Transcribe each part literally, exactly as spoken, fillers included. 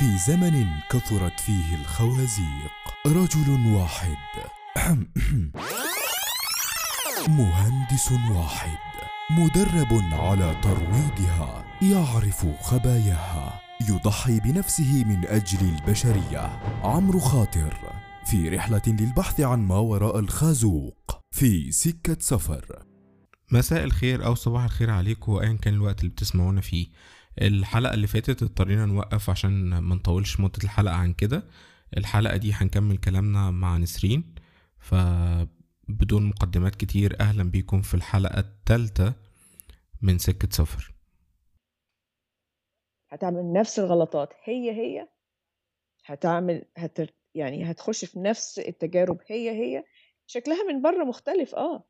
في زمن كثرت فيه الخوازيق، رجل واحد مهندس واحد مدرب على ترويضها، يعرف خباياها، يضحي بنفسه من أجل البشرية. عمر خاطر في رحلة للبحث عن ما وراء الخازوق في سكة سفر. مساء الخير أو صباح الخير عليكم، وأين كان الوقت اللي بتسمعونا فيه. الحلقة اللي فاتت اضطرينا نوقف عشان ما نطولش مدة الحلقة عن كده. الحلقة دي هنكمل كلامنا مع نسرين، فبدون مقدمات كتير أهلا بيكم في الحلقة الثالثة من سكة سفر. هتعمل نفس الغلطات، هي هي هتعمل هتر... يعني هتخش في نفس التجارب، هي هي شكلها من بره مختلف اه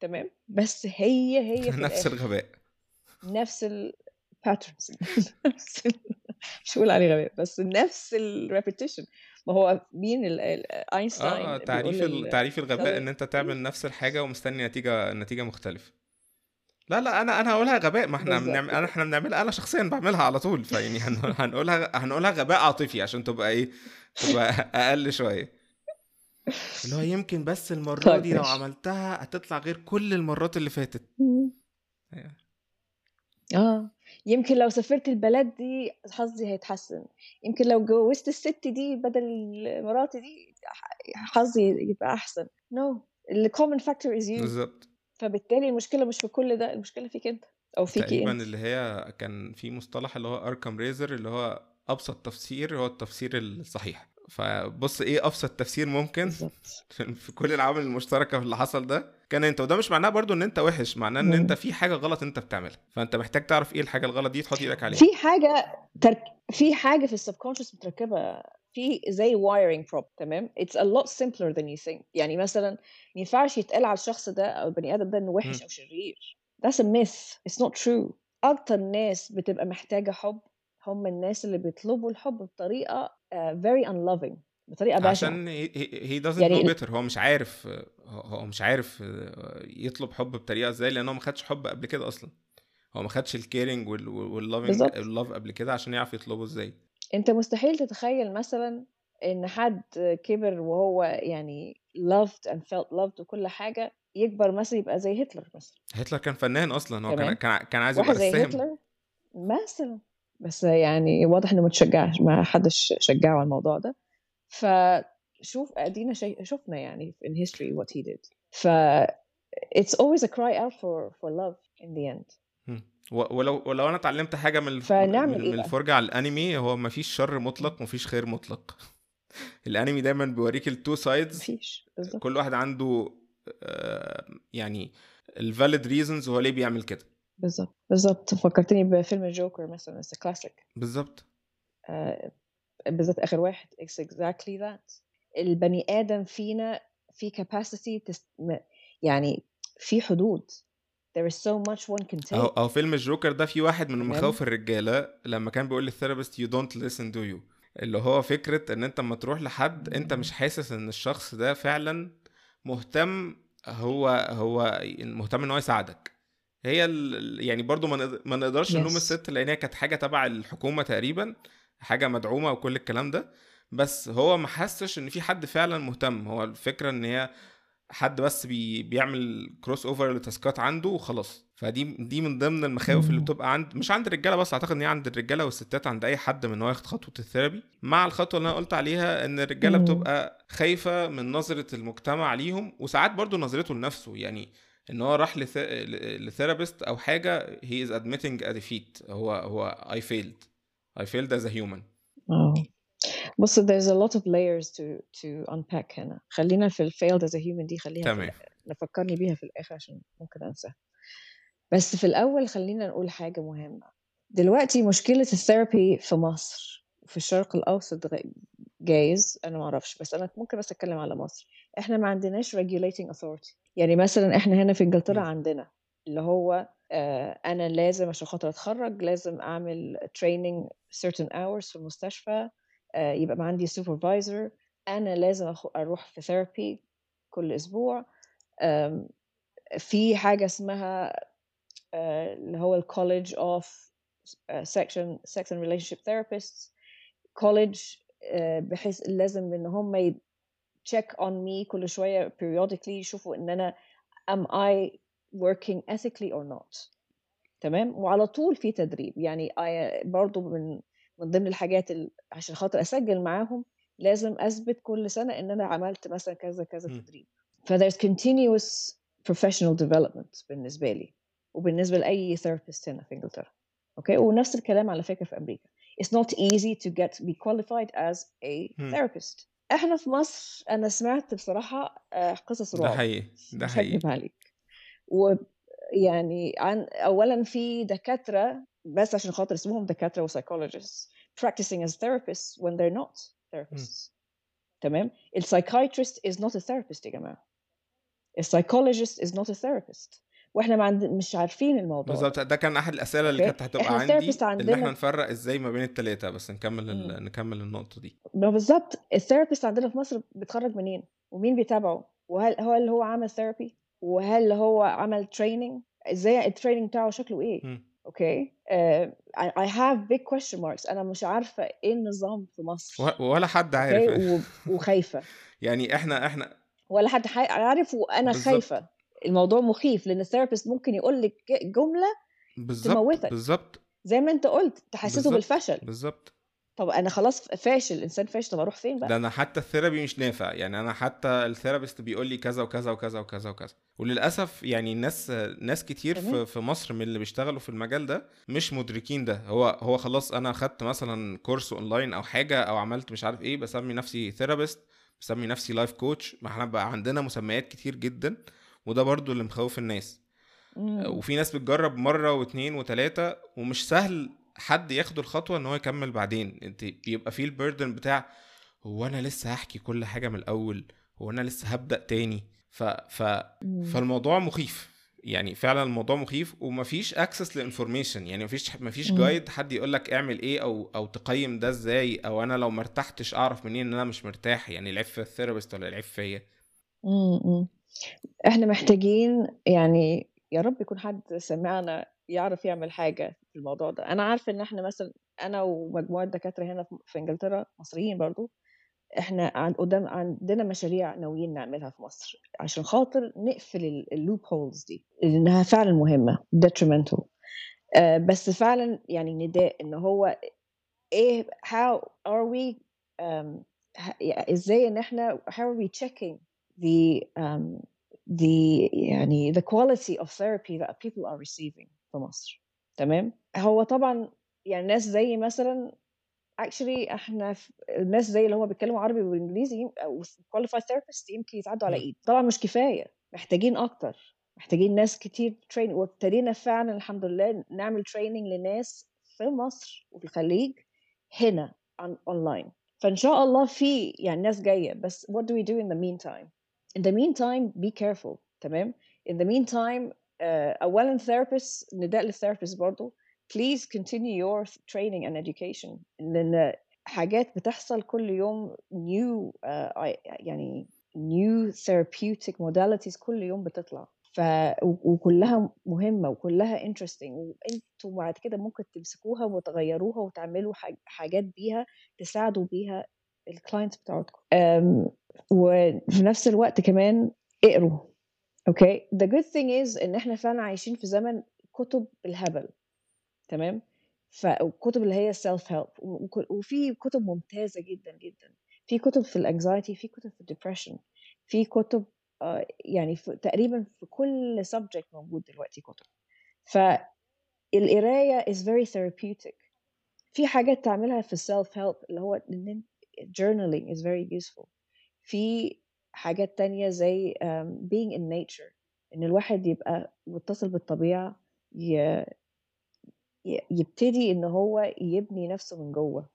تمام، بس هي هي نفس الغباء، نفس الباترنز، نفس ال... مش هقول عليه غباء بس نفس الريبيتيشن. ما هو مين ال... اينشتاين اه تعريف ال... تعريف الغباء ان انت تعمل نفس الحاجه ومستني نتيجه نتيجه مختلفه. لا لا انا انا هقولها غباء، ما احنا بنعمل انا احنا بنعملها، انا شخصيا بعملها على طول، فيعني هنقولها هنقولها غباء عاطفي عشان تبقى ايه، تبقى اقل شويه، اللي هو يمكن بس المره دي لو عملتها هتطلع غير كل المرات اللي فاتت. اه يمكن لو سافرت البلد دي حظي هيتحسن، يمكن لو جوزت الست دي بدل المرات دي حظي يبقى احسن. نو الكومن فاكتور از يو بالظبط. فبالتالي المشكله مش في كل ده، المشكله فيك انت او فيك تقريبا إيه؟ اللي هي كان في مصطلح اللي هو اركم ريزر، اللي هو ابسط تفسير هو التفسير الصحيح. فبص ايه ابسط تفسير ممكن في كل العوامل المشتركه في اللي حصل ده كان انت، وده مش معناه برضو ان انت وحش، معناه ان انت في حاجه غلط انت بتعملها، فانت محتاج تعرف ايه الحاجه الغلط دي تحط ايدك عليها. في حاجه ترك... في حاجه في السبكونشس متركبه في زي وايرنج بروب، تمام. اتس ا لوت سمبلر ذان يو ثينك. يعني مثلا ما ينفعش يتقال على الشخص ده او البني ادم ده انه وحش م. او شرير. That's a myth. It's not true. اكتر الناس بتبقى محتاجه حب هم الناس اللي بيطلبوا الحب بطريقه uh, very unloving، بطريقه بشعه، عشان he doesn't يعني know better. هو مش عارف هو مش عارف يطلب حب بطريقه ازاي، لانه ما خدش حب قبل كده اصلا، هو ما خدش الكيرنج واللافينج واللاف قبل كده عشان يعرف يطلبه ازاي. انت مستحيل تتخيل مثلا ان حد كبر وهو يعني loved and felt loved وكل حاجه، يكبر مثلا يبقى زي هتلر مثلا. هتلر كان فنان اصلا، هو كان كان عايز يبقى زي هتلر مثلا، بس يعني واضح انه متشجعش، ما حدش شجعه على الموضوع ده. فشوف ادينا شي... شفنا يعني in history what he did. ف it's always a cry out for for love in the end. ولو ولو انا اتعلمت حاجه من من إيه الفرجه على الانمي، هو مفيش شر مطلق مفيش خير مطلق. الانمي دايما بيوريك التو سايدز، كل واحد عنده آه يعني الفاليد ريزنز هو ليه بيعمل كده. بالظبط بالظبط. فكرتني بفيلم جوكر مثلا، ذا كلاسيك بالظبط، آه بالذات اخر واحد. اكزاكتلي ذات. البني ادم فينا في كاباسيتي تست... يعني في حدود. There is so much one can take. أو, أو فيلم الجوكر ده في واحد من مخاوف الرجالة لما كان بيقول للثيرابيست you don't listen do you، اللي هو فكرة ان انت ما تروح لحد انت مش حاسس ان الشخص ده فعلا مهتم، هو هو مهتم ان هو يساعدك. هي ال... يعني برضو ما نقدرش نلوم yes. الست، لانها كانت حاجة تبع الحكومة تقريبا، حاجة مدعومة وكل الكلام ده، بس هو ما حسش ان في حد فعلا مهتم. هو الفكرة ان هي حد بس بي بيعمل كروس اوفر لتاسكات عنده وخلاص. فدي دي من ضمن المخاوف اللي بتبقى عند، مش عند الرجاله بس، اعتقد ان هي عند الرجاله والستات، عند اي حد من هو ياخد خطوه الثيرابي. مع الخطوه اللي انا قلت عليها ان الرجاله بتبقى خايفه من نظره المجتمع ليهم، وساعات برضو نظرته لنفسه، يعني ان هو راح لثيرابيست او حاجه هي از ادميتنج ا ديفيت، هو هو اي فيلد اي فيلد از ا هيومن. بص there's a lot of layers to to unpack هنا. خلينا في الفيلد as a human دي، خليها نفكرني بيها في الآخر عشان ممكن أنساها. بس في الأول خلينا نقول حاجة مهمة دلوقتي. مشكلة الثيرابي في مصر في الشرق الأوسط، جايز أنا ما أعرفش، بس أنا ممكن بس أتكلم على مصر. إحنا ما عندناش regulating authority. يعني مثلا إحنا هنا في إنجلترا عندنا اللي هو أنا لازم عشان خاطر أتخرج لازم أعمل training certain hours في المستشفى، يبقى ما عندي سوبرفايزر، انا لازم اروح في ثيرابي كل اسبوع. في حاجه اسمها اللي هو الكوليدج اوف سكشن سكس اند ريليشنشيب ثيرابيست، كوليدج بحيث لازم ان هم ي check on me كل شوية periodically يشوفوا ان انا am I working ethically or not. تمام. وعلى طول في تدريب. يعني برضو من من ضمن الحاجات عشان خاطر اسجل معاهم لازم اثبت كل سنة ان انا عملت مثلا كذا كذا تدريب. ف there's continuous professional development بالنسبة لي وبالنسبة لأي therapist هنا في انجلترا. اوكي. ونفس الكلام على فكرة في امريكا. It's not easy to get be qualified as a therapist. احنا في مصر انا سمعت بصراحة قصص رعب. ده حقيقي ده حقيقي. ويعني عن اولا في دكاترة بس عشان خاطر اسمهم دكاترة وسايكولوجيست practicing as therapists when they're not therapists. تمام. ال psychiatrist is not a therapist يا جماعة. ال psychologist is not a therapist. واحنا ما عند... مش عارفين الموضوع بالظبط. ده كان احد الاسئله okay. اللي كانت هتبقى عندي اللي احنا نفرق ازاي ما بين الثلاثه. بس نكمل ال... نكمل النقطه دي بالظبط. الثيرابيست عندنا في مصر بيتخرج منين ومين بيتابعه وهل هو اللي هو عمل ثيرابي وهل هو عمل تريننج ازاي التريننج بتاعه شكله ايه. اوكي. اي هاف بيج كويستشن ماركس. انا مش عارفه ايه النظام في مصر و... ولا حد عارف okay. و... وخايفه يعني احنا احنا ولا حد عارف وانا بالزبط. خايفه. الموضوع مخيف لأن الثيرابيست ممكن يقول لك جملة بالزبط تموتك بالظبط زي ما أنت قلت تحسسه بالفشل بالظبط. طب أنا خلاص فاشل إنسان فاشل طب أروح فين بقى؟ ده أنا حتى الثيرابي مش نافع. يعني أنا حتى الثيرابيست بيقول لي كذا وكذا وكذا وكذا وكذا. وللأسف يعني الناس ناس كتير في, في مصر من اللي بيشتغلوا في المجال ده مش مدركين ده. هو هو خلاص أنا خدت مثلا كورس أونلاين أو حاجة أو عملت مش عارف إيه بسمي نفسي ثيرابيست بسمي نفسي لايف كوتش. ما إحنا بقى عندنا مسميات كتير جدا وده برضو اللي مخوف الناس. مم. وفي ناس بتجرب مرة واثنين وثلاثة ومش سهل حد ياخد الخطوة ان هو يكمل بعدين. انت يبقى فيه البردن بتاع هو انا لسه هحكي كل حاجة من الاول هو انا لسه هبدأ تاني. ف... ف... فالموضوع مخيف. يعني فعلا الموضوع مخيف ومفيش اكسس لانفورميشن. يعني مفيش مفيش جايد حد يقولك اعمل ايه او او تقيم ده ازاي او انا لو مرتحتش اعرف منين ان انا مش مرتاح. يعني العيب في الثيرابيست ولا العيب فيا. احنا محتاجين يعني يا رب يكون حد سمعنا يعرف يعمل حاجة في الموضوع ده. انا عارفة ان احنا مثلا انا ومجموعة دكاترة هنا في انجلترا مصريين برضو احنا عن قدام عندنا مشاريع ناويين نعملها في مصر عشان خاطر نقفل اللوب هولز دي لانها فعلا مهمة detrimental. آه بس فعلا يعني نداء ان هو ايه how are we um, ازاي ان احنا how are we checking the um, the يعني the quality of therapy that people are receiving في مصر. تمام. هو طبعا يعني ناس زي مثلا actually احنا الناس زي اللي هم بيتكلموا عربي وانجليزي او qualified therapists يمكن يتعدوا على ايد. طبعا مش كفايه محتاجين اكتر محتاجين ناس كتير train. وابتدينا فعلا الحمد لله نعمل training لناس في مصر وفي الخليج هنا online. فان شاء الله في يعني ناس جايه. بس what do we do in the meantime in the meantime be careful. تمام. in the meantime uh, أولاً therapists نداء للثيرابيست برضو please continue your training and education لأن حاجات بتحصل كل يوم new uh, يعني new therapeutic modalities كل يوم بتطلع ف... وكلها مهمة وكلها interesting وانتوا بعد كده ممكن تمسكوها وتغيروها وتعملوا حاجات بيها تساعدوا بيها الكلاينتس بتاعتكم. وفي نفس الوقت كمان اقروا. اوكي. the good thing is ان احنا فعلا عايشين في زمن كتب الهبل. تمام. فكتب اللي هي self help وفي كتب ممتازة جدا جدا. في كتب في الانكزايتي في كتب في الديبريشن في كتب آه يعني في تقريبا في كل subject موجود دلوقتي كتب. فالقراية is very therapeutic. في حاجات تعملها في self help اللي هو ان journaling is very useful. في حاجات تانية زي um, being in nature إن الواحد يبقى متصل بالطبيعة ي... يبتدي إن هو يبني نفسه من جوه.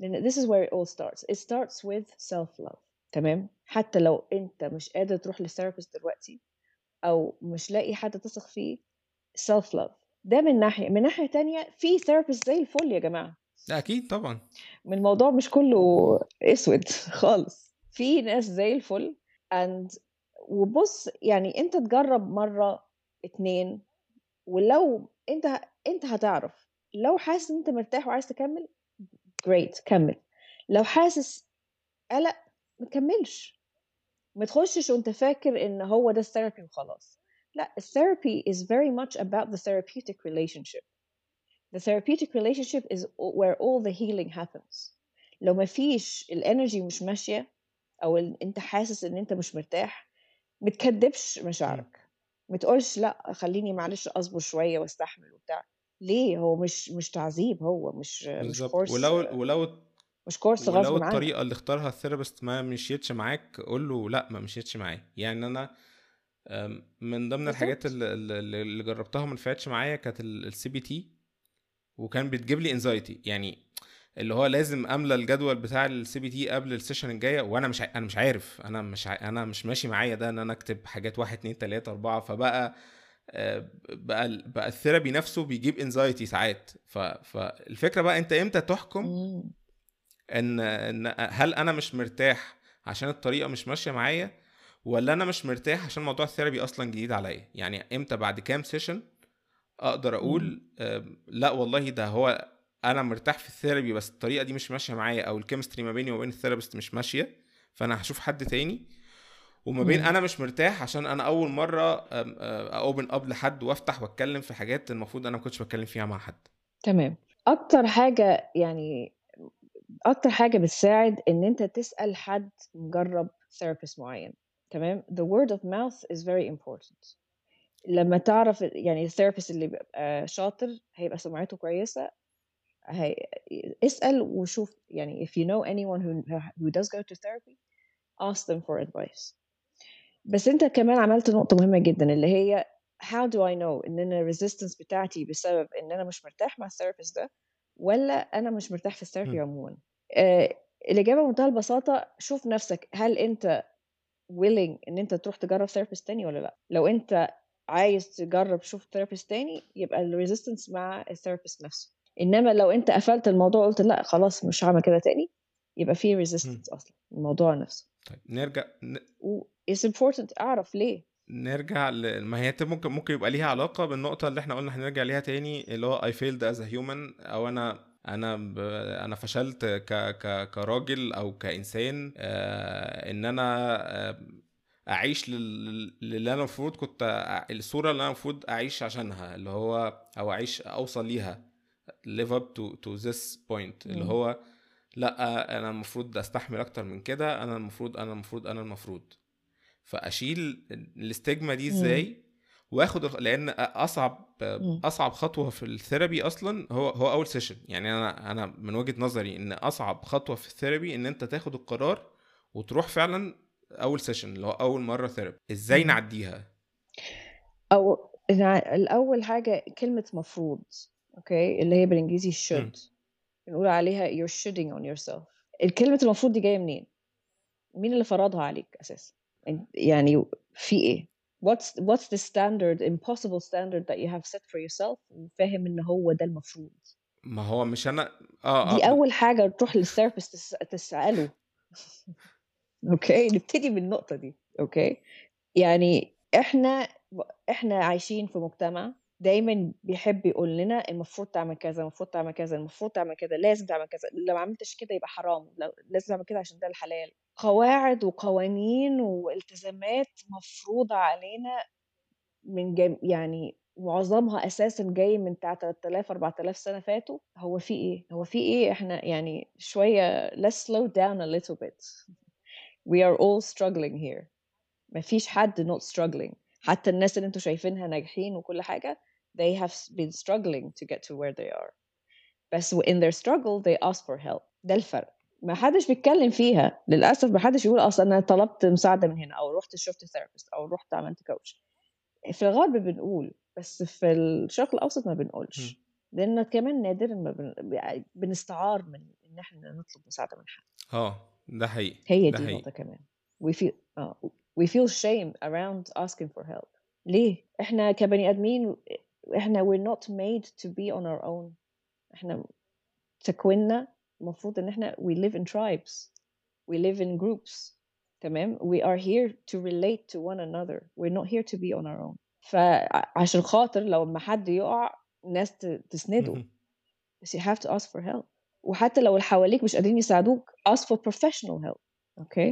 لأن this is where it all starts. It starts with self-love. تمام. حتى لو أنت مش قادر تروح للثيرابيست دلوقتي أو مش لاقي حد تثق فيه self-love ده من ناحية. من ناحية تانية في ثيرابيست زي الفل يا جماعة. أكيد طبعا من الموضوع مش كله أسود خالص. في ناس زي الفل and وبص يعني أنت تجرب مرة اتنين ولو أنت أنت هتعرف لو حاسس أنت مرتاح وعايز تكمل great كمل. لو حاسس قلق ما تكملش، ما تخشش وانت فاكر ان هو ده الثيرابي وخلاص. لا، therapy is very much about the therapeutic relationship. The therapeutic relationship is where all the healing happens. لو ما فيش الانرجي مش ماشيه او انت حاسس ان انت مش مرتاح، ما تكدبش مشاعرك، ما تقولش لا خليني معلش اصبر شويه واستحمل وبتاع. ليه؟ هو مش مش تعذيب، هو مش مش كورس. ولو ولو مش كورس غصب عنك، ولو الطريقه اللي اختارها الثيرابيست ما مشيتش معاك، قول له لا ما مشيتش معايا. يعني انا من ضمن الحاجات اللي, اللي جربتها ما نفعتش معايا كانت السي بي تي، وكان بتجيب لي انزايتي، يعني اللي هو لازم املى الجدول بتاع السي بي تي قبل السيشن الجايه، وانا مش انا مش عارف انا مش ع... انا مش ماشي معايا ده ان انا اكتب حاجات واحد اتنين تلاتة اربعة. فبقى بقى بقى الثيرابي نفسه بيجيب انزايتي ساعات. ف... فالفكره بقى انت امتى تحكم ان ان هل انا مش مرتاح عشان الطريقه مش ماشيه معايا، ولا انا مش مرتاح عشان موضوع الثيرابي اصلا جديد عليا؟ يعني امتى بعد كام سيشن اقدر اقول لا والله ده هو انا مرتاح في الثيرابي بس الطريقه دي مش ماشيه معايا، او الكيمستري ما بيني وبين الثيرابيست مش ماشيه فانا هشوف حد تاني، وما بين انا مش مرتاح عشان انا اول مره اوبن اب لحد وافتح واتكلم في حاجات المفروض انا ما كنتش بتكلم فيها مع حد. تمام. اكتر حاجه يعني اكتر حاجه بتساعد ان انت تسال حد مجرب ثيرابيست معين. تمام. the word of mouth is very important. لما تعرف يعني الثيرابيست اللي بيبقى شاطر هيبقى سمعته كويسه، هي اسأل وشوف. يعني if you know anyone who who does go to therapy, ask them for advice. بس انت كمان عملت نقطة مهمة جدا اللي هي how do I know ان انا resistance بتاعتي بسبب ان انا مش مرتاح مع الثيرابيست ده، ولا انا مش مرتاح في الثيرابي عموما. آه، الإجابة بمنتهى البساطة، شوف نفسك هل انت willing ان انت تروح تجرب ثيرابيست تاني ولا لا. لو انت عايز تجرب شوف ثيرابيست تاني يبقى الريزيستنس مع الثيرابيست نفسه. إنما لو أنت قفلت الموضوع قلت لأ خلاص مش هعمل كده تاني، يبقى فيه ريزيستنس أصلا الموضوع نفسه. طيب نرجع ن... و... It's important أعرف ليه. نرجع ل... ما هي ممكن ممكن يبقى ليها علاقة بالنقطة اللي احنا قلنا هنرجع ليها تاني، اللي هو I failed as a human، أو أنا أنا ب... أنا فشلت ك... ك... كراجل أو كإنسان. آه... إن أنا آه... اعيش للي انا المفروض كنت أ... الصورة اللي انا المفروض اعيش عشانها، اللي هو او اعيش اوصل ليها live up to to this point. اللي هو لا انا المفروض استحمل اكتر من كده، انا المفروض انا المفروض انا المفروض فاشيل الاستجمة دي ازاي واخد. لان اصعب اصعب خطوة في الثيرابي اصلا هو هو اول سيشن. يعني انا انا من وجهة نظري ان اصعب خطوة في الثيرابي ان انت تاخد القرار وتروح فعلا اول سيشن اللي هو اول مرة ثيرابي. ازاي نعديها؟ او الاول حاجة كلمة مفروض، اوكي، اللي هي بالانجليزي should، بنقول عليها you're shoulding on yourself. الكلمة المفروض دي جاية منين؟ مين اللي فرضها عليك اساسا؟ يعني في ايه؟ what's what's the standard impossible standard that you have set for yourself؟ وفاهم ان هو ده المفروض. ما هو مش انا اه دي اول حاجة تروح للثيرابيست تسأله. اوكي، نبتدي من النقطة دي. اوكي، يعني احنا احنا عايشين في مجتمع دايما بيحب يقول لنا المفروض تعمل كذا، المفروض تعمل كذا، المفروض تعمل كذا، لازم تعمل كذا، لو ما عملتش كده يبقى حرام، لازم تعمل كده عشان ده الحلال. قواعد وقوانين والتزامات مفروضة علينا من جم... يعني معظمها اساسا جاي من بتاع تلات آلاف اربعة آلاف سنة فاتوا. هو في ايه؟ هو في ايه؟ احنا يعني شوية let's slow down a little bit. We are all struggling here. مفيش حد not struggling. حتى الناس اللي انتوا شايفينها ناجحين وكل حاجة they have been struggling to get to where they are. بس in their struggle they ask for help. ده الفرق. ما حدش بيتكلم فيها للأسف. ما حدش يقول أصلا أنا طلبت مساعدة من هنا، أو رحت شفت ثيرابيست، أو رحت عملت كوتش. في الغرب بنقول، بس في الشرق الأوسط ما بنقولش، لأن كمان نادر ما بن... بنستعار من إن احنا نطلب مساعدة من حد. اه ده حقيقي. هي دي النقطة كمان. we feel اه we feel shame around asking for help. ليه؟ احنا كبني ادمين احنا we're not made to be on our own. احنا تكويننا المفروض ان احنا we live in tribes, we live in groups. تمام. we are here to relate to one another. we're not here to be on our own. فعشان خاطر لو ما حد يقع ناس تسنده. you have to ask for help. وحتى لو اللي حواليك مش قادرين يساعدوك ask for professional help. okay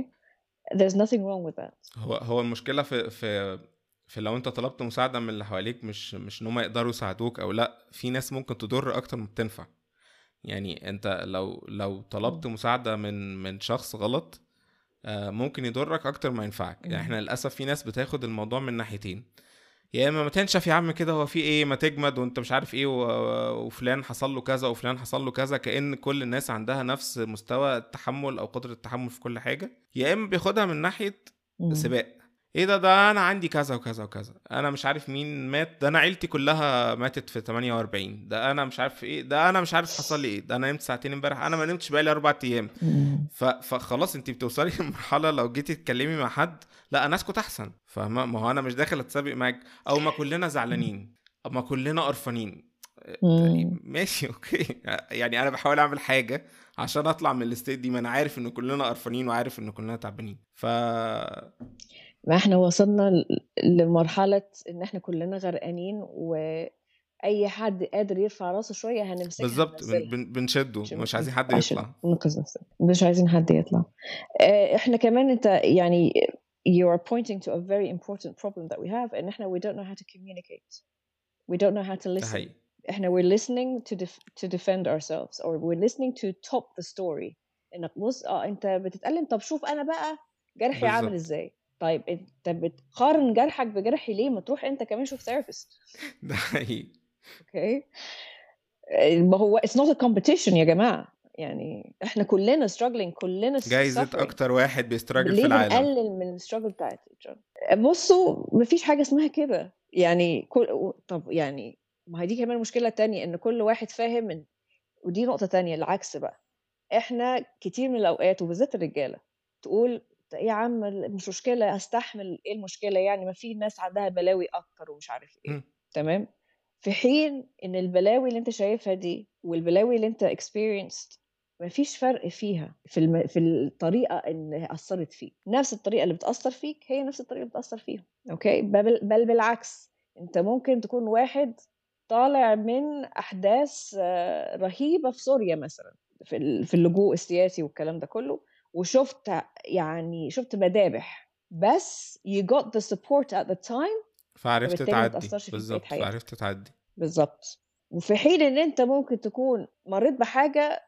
there's nothing wrong with that. هو هو المشكله في في في لو انت طلبت مساعده من اللي حواليك مش مش ان هم يقدروا يساعدوك او لا, في ناس ممكن تضر اكتر ما بتنفع. يعني انت لو لو طلبت مساعده من من شخص غلط ممكن يضرك اكتر ما ينفعك. يعني احنا للاسف في ناس بتاخد الموضوع من ناحيتين, يا اما ما تنشف يا عم كده هو في ايه, ما تجمد وانت مش عارف ايه, وفلان حصل له كذا وفلان حصل له كذا, كأن كل الناس عندها نفس مستوى التحمل او قدرة التحمل في كل حاجة. يا اما بياخدها من ناحية سباق, ايه ده ده انا عندي كذا وكذا وكذا, انا مش عارف مين مات, ده انا عيلتي كلها ماتت في ثمانية وأربعين, ده انا مش عارف ايه, ده انا مش عارف حصل لي ايه, ده انا نمت ساعتين امبارح, انا ما نمتش بقالي أربع أيام. فخلاص انت بتوصلي لمرحله لو جيتي تتكلمي مع حد لا انا اسكت احسن, فما ما هو انا مش داخل اتسابق معاك, او ما كلنا زعلانين, او ما كلنا قرفانين. ماشي اوكي, يعني انا بحاول اعمل حاجه عشان اطلع من الاستيت دي, ما انا عارف ان كلنا قرفانين وعارف ان كلنا تعبانين. ف ما احنا وصلنا لمرحلة ان احنا كلنا غرقانين واي حد قادر يرفع راسه شوية هنمسكه بالظبط بنشده, مش عايزين حد يطلع, مش عايزين حد يطلع. احنا كمان انت يعني you are pointing to a very important problem that we have, and احنا we don't know how to communicate, we don't know how to listen. احنا we're listening to def- to defend ourselves, or we're listening to top the story. انك بص اه انت بتتألم, طب شوف انا بقى جرحي عامل ازاي. طيب انت بتقارن جرحك بجرحي ليه؟ ما تروح انت كمان شوف ثيرابيست. ده حقيقي. اوكي ما هو اتس نوت ا كومبيتيشن يا جماعه, يعني احنا كلنا ستراجلينج, كلنا جايزه اكتر واحد بيستراجل في العالم, ليه نقلل من الستراجل بتاعت بصوا مفيش حاجه اسمها كده يعني كل... طب يعني ما هي دي كمان مشكله تانية, ان كل واحد فاهم ان... ودي نقطه تانية. العكس بقى, احنا كتير من الاوقات وبالذات الرجاله تقول يا عم مش مشكلة أستحمل, إيه المشكلة يعني ما في ناس عندها بلاوي أكتر ومش عارف إيه. م. تمام, في حين إن البلاوي اللي أنت شايفها دي والبلاوي اللي أنت experienced ما فيش فرق فيها في, الم... في الطريقة اللي أثرت فيك. نفس الطريقة اللي بتأثر فيك هي نفس الطريقة اللي بتأثر فيها. أوكي, بل... بل بالعكس, أنت ممكن تكون واحد طالع من أحداث رهيبة في سوريا مثلا, في, ال... في اللجوء السياسي والكلام ده كله, وشفت يعني شفت مذابح, بس you got the support at the time, فعرفت تعدي. بالظبط, فعرفت تعدي بالظبط. وفي حين ان انت ممكن تكون مريت بحاجه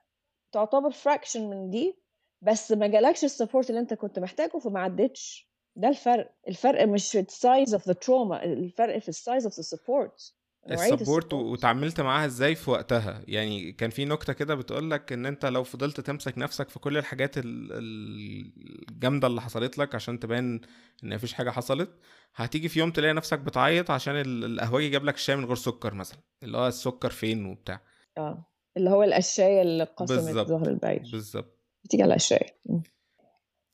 تعتبر fraction من دي, بس ما جالكش السبورت اللي انت كنت محتاجه فما عدتش. ده الفرق. الفرق مش في size of the trauma, الفرق في size of the support. السبورت وتعاملت معاها ازاي في وقتها. يعني كان في نكتة كده بتقولك ان انت لو فضلت تمسك نفسك في كل الحاجات الجامدة اللي حصلت لك عشان تبان ان مفيش حاجة حصلت, هتيجي في يوم تلاقي نفسك بتعيط عشان القهوجي جاب لك الشاي من غير سكر مثلا, اللي هو السكر فين وبتاع, اه اللي هو الاشياء اللي قسمت ظهر البعيد. بالظبط, بتيجي على الاشياء.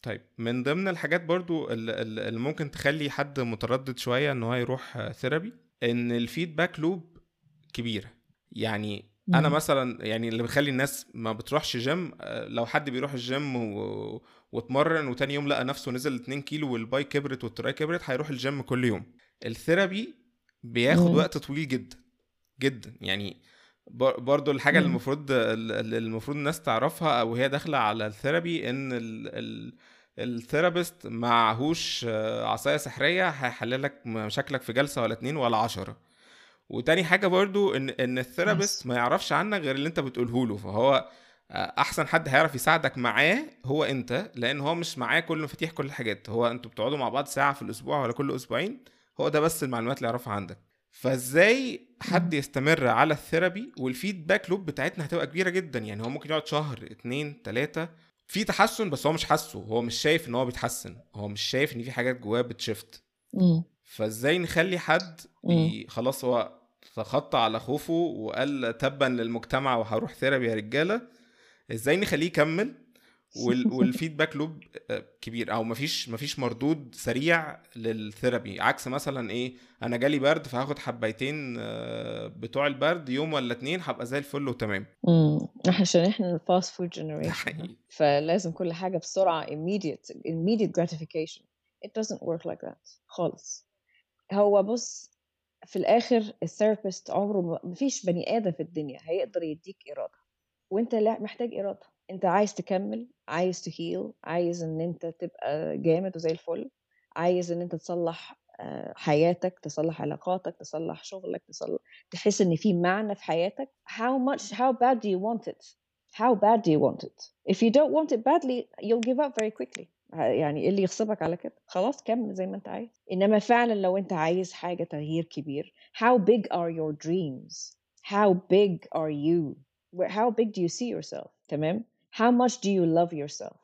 طيب, من ضمن الحاجات برضو اللي ممكن تخلي حد متردد شوية ان هو يروح ثيرابي, ان الفيدباك لوب كبيره. يعني انا مثلا يعني اللي بيخلي الناس ما بتروحش جيم, لو حد بيروح الجيم و... وتمرن وتاني يوم لقى نفسه نزل اتنين كيلو والباي كبرت والتراي كبرت, هيروح الجيم كل يوم. الثيرابي بياخد وقت طويل جدا جدا. يعني برضو الحاجه اللي المفروض المفروض الناس تعرفها او هي داخله على الثيرابي, ان ال... ال... الثيرابيست معهوش عصاية سحرية هيحللك مشاكلك في جلسة ولا اتنين ولا عشرة. وتاني حاجة برضو ان, إن الثيرابيست ما يعرفش عنك غير اللي انت بتقوله له, فهو احسن حد هيعرف يساعدك معاه هو انت, لان هو مش معاه كل مفاتيح كل الحاجات. هو انتوا بتقعدوا مع بعض ساعة في الاسبوع ولا كل اسبوعين, هو ده بس المعلومات اللي يعرفها عندك. فازاي حد يستمر على الثيرابي؟ والفيدباك لوب بتاعتنا هتبقى كبيرة جدا. يعني هو ممكن يقعد شهر اتنين تلاتة في تحسن, بس هو مش حاسه, هو مش شايف ان هو بيتحسن, هو مش شايف ان في حاجات جواه بتشفت. فازاي نخلي حد خلاص هو تخطى على خوفه وقال تبا للمجتمع وهروح ثيرابي يا رجاله, ازاي نخليه يكمل وال... والفيدباك لوب كبير, او مفيش مفيش مردود سريع للثيرابي. عكس مثلا ايه, انا جالي برد فهاخد حبايتين بتوع البرد يوم ولا اتنين هبقى زي الفل وتمام. امم عشان احنا الفاست فود جنريشن, فلازم كل حاجه بسرعه, immediate immediate gratification. it doesn't work like that خالص. هو بص في الاخر الثيرابيست عمره مفيش بني ادم في الدنيا هيقدر يديك اراده, وانت لا محتاج إرادة. انت عايز تكمل، عايز تهيل، عايز ان انت تبقى جامد وزي الفل، عايز ان انت تصلح حياتك، تصلح علاقاتك، تصلح شغلك، تصلح، تحس ان في معنى في حياتك. How much, how bad do you want it? How bad do you want it? If you don't want it badly, you'll give up very quickly. يعني اللي يغصبك على كده خلاص كمل زي ما انت عايز. انما فعلا لو انت عايز حاجة تغيير كبير، how big are your dreams? How big are you? How big do you see yourself? تمام. How much do you love yourself?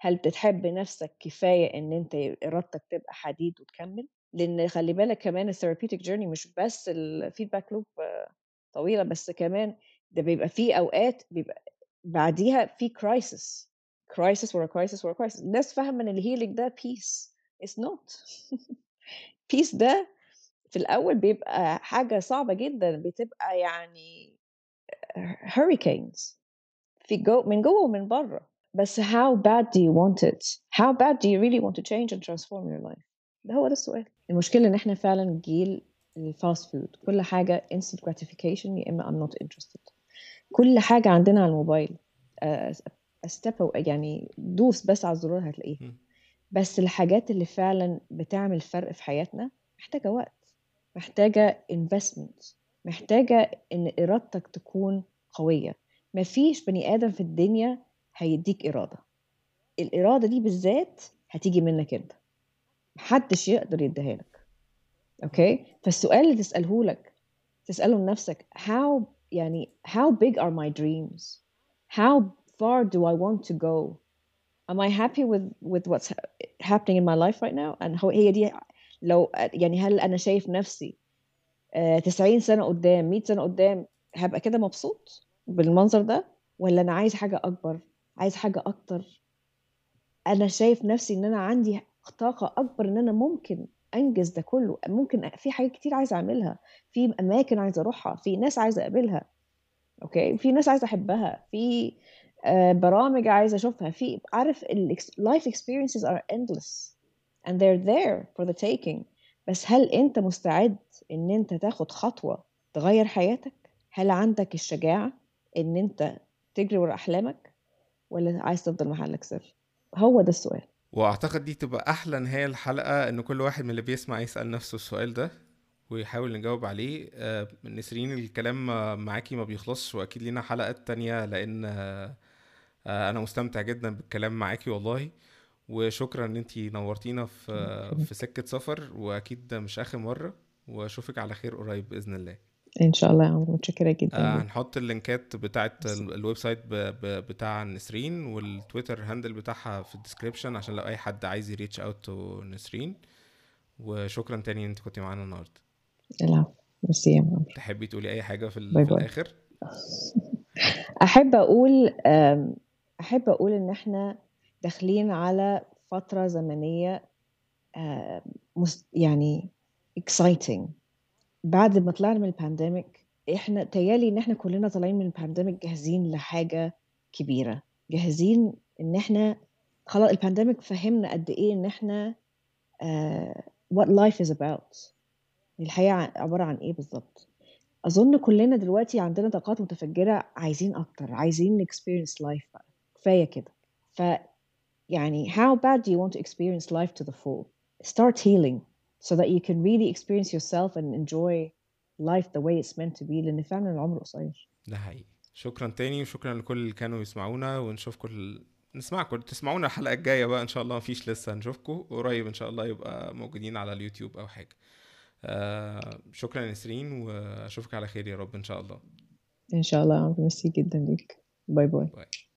هل بتحب نفسك كفاية ان انت إرادتك تبقى حديد وتكمل؟ لان خلي بالك كمان الثيرابيوتيك جيرني مش بس الفيدباك لوب طويلة، بس كمان ده بيبقى فيه اوقات بيبقى بعديها في crisis crisis ورا crisis ورا crisis. الناس فاهمة ان الهيلينج ده peace. It's not. peace ده في الاول بيبقى حاجة صعبة جدا، بتبقى يعني hurricanes في جو من جوه ومن بره. بس how bad do you want it? How bad do you really want to change and transform your life? ده هو ده السؤال. المشكلة إن إحنا فعلا جيل الفاست فود، كل حاجة instant gratification، يا إما I'm not interested. كل حاجة عندنا على الموبايل، أستبه يعني دوس بس على الزرار هتلاقيه. بس الحاجات اللي فعلا بتعمل فرق في حياتنا محتاجة وقت، محتاجة investment، محتاجة إن إرادتك تكون قوية. مفيش بني آدم في الدنيا هيديك إرادة. الإرادة دي بالذات هتيجي منك أنت، محدش يقدر يديها لك. أوكي؟ فالسؤال اللي تسأله لك، تسأله لنفسك how يعني how big are my dreams? How far do I want to go? Am I happy with with what's happening in my life right now? And هي دي لو يعني هل أنا شايف نفسي تسعين سنة قدام، مئة سنة قدام، هبقى كده مبسوط بالمنظر ده؟ ولا أنا عايز حاجة أكبر؟ عايز حاجة أكتر. أنا شايف نفسي إن أنا عندي طاقة أكبر، إن أنا ممكن أنجز ده كله، ممكن في حاجات كتير عايز أعملها، في أماكن عايز أروحها، في ناس عايز أقابلها، أوكي، في ناس عايز أحبها، في برامج عايز أشوفها، في عارف ال life experiences are endless and they're there for the taking. بس هل أنت مستعد إن أنت تاخد خطوة تغير حياتك؟ هل عندك الشجاعة إن أنت تجري ورا أحلامك؟ ولا عايز تفضل محلك سر؟ هو ده السؤال. واعتقد دي تبقى احلى نهايه الحلقه، ان كل واحد من اللي بيسمع يسال نفسه السؤال ده ويحاول نجاوب عليه. آه نسرين، الكلام معاكي ما بيخلصش، واكيد لينا حلقات تانية، لان آه انا مستمتع جدا بالكلام معاكي والله. وشكرا ان انتي نورتينا في آه في سكه سفر، واكيد مش اخر مره، واشوفك على خير قريب باذن الله ان شاء الله يا عمر. متشكره جدا. آه هنحط اللينكات بتاعه الويب سايت ب... ب... بتاع نسرين، والتويتر هاندل بتاعها في الديسكريبشن، عشان لو اي حد عايز يريتش اوت تو نسرين. وشكرا تاني ان انت كنت معانا النهارده. العفو، ميرسي يا عمر. تحبي تقولي اي حاجه في, ال... في الاخر؟ احب اقول احب اقول ان احنا داخلين على فتره زمنيه يعني exciting. بعد ما طلعنا من البانديميك، احنا تيالي ان احنا كلنا طالعين من البانديميك جاهزين لحاجه كبيره، جاهزين ان احنا خلاص البانديميك فهمنا قد ايه ان احنا uh, what life is about، الحياه عباره عن ايه بالظبط. اظن كلنا دلوقتي عندنا طاقات متفجره، عايزين اكتر، عايزين experience life بقى. كفايه كده. ف يعني how bad do you want to experience life to the full? Start healing so that you can really experience yourself and enjoy life the way it's meant to be. لأن فعلا العمر قصير. ده حقيقي. شكرا تاني، وشكرا لكل اللي كانوا يسمعونا، ونشوفكم كل... نسمعكم تسمعونا الحلقة الجاية بقى إن شاء الله. مفيش لسه، هنشوفكم قريب إن شاء الله، يبقى موجودين على اليوتيوب أو حاجة. آه شكرا نسرين، وأشوفك على خير يا رب إن شاء الله. إن شاء الله. ميرسي جدا ليك. باي باي, باي.